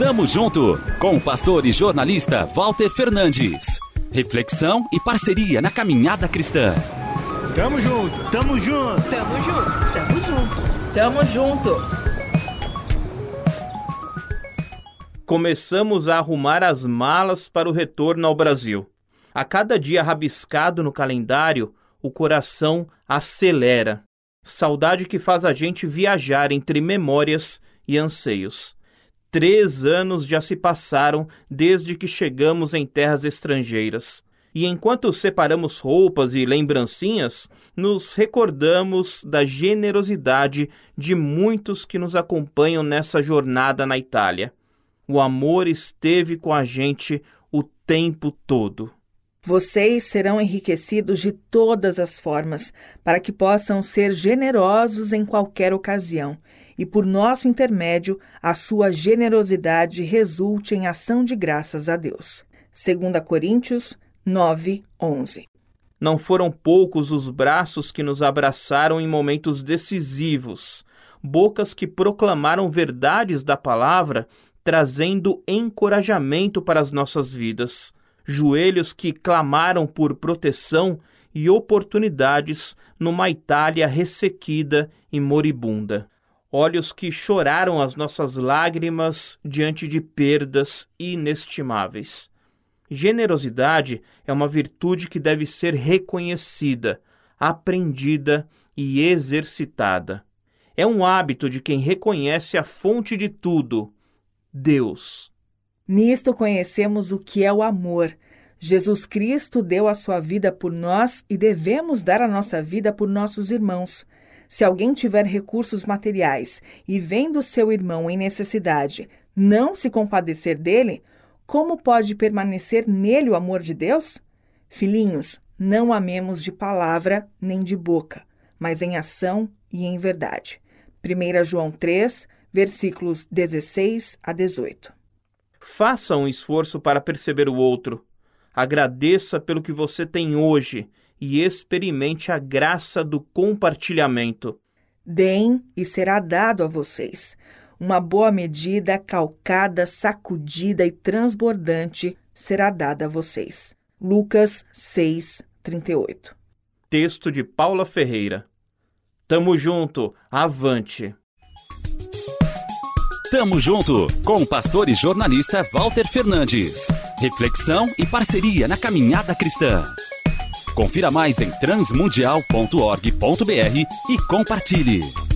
Tamo junto com o pastor e jornalista Walter Fernandes. Reflexão e parceria na caminhada cristã. Tamo junto, tamo junto, tamo junto, tamo junto, tamo junto. Começamos a arrumar as malas para o retorno ao Brasil. A cada dia rabiscado no calendário, o coração acelera. Saudade que faz a gente viajar entre memórias e anseios. 3 anos já se passaram desde que chegamos em terras estrangeiras. E enquanto separamos roupas e lembrancinhas, nos recordamos da generosidade de muitos que nos acompanham nessa jornada na Itália. O amor esteve com a gente o tempo todo. Vocês serão enriquecidos de todas as formas, para que possam ser generosos em qualquer ocasião, e por nosso intermédio, a sua generosidade resulte em ação de graças a Deus. 2 Coríntios 9:11. Não foram poucos os braços que nos abraçaram em momentos decisivos, bocas que proclamaram verdades da palavra, trazendo encorajamento para as nossas vidas, joelhos que clamaram por proteção e oportunidades numa Itália ressequida e moribunda. Olhos que choraram as nossas lágrimas diante de perdas inestimáveis. Generosidade é uma virtude que deve ser reconhecida, aprendida e exercitada. É um hábito de quem reconhece a fonte de tudo, Deus. Nisto conhecemos o que é o amor. Jesus Cristo deu a sua vida por nós e devemos dar a nossa vida por nossos irmãos. Se alguém tiver recursos materiais e vendo seu irmão em necessidade não se compadecer dele, como pode permanecer nele o amor de Deus? Filhinhos, não amemos de palavra nem de boca, mas em ação e em verdade. 1 João 3, versículos 16 a 18. Faça um esforço para perceber o outro. Agradeça pelo que você tem hoje e experimente a graça do compartilhamento. Deem e será dado a vocês. Uma boa medida, calcada, sacudida e transbordante será dada a vocês. Lucas 6, 38. Texto de Paula Ferreira. Tamo junto, avante! Tamo junto com o pastor e jornalista Walter Fernandes. Reflexão e parceria na caminhada cristã. Confira mais em transmundial.org.br e compartilhe.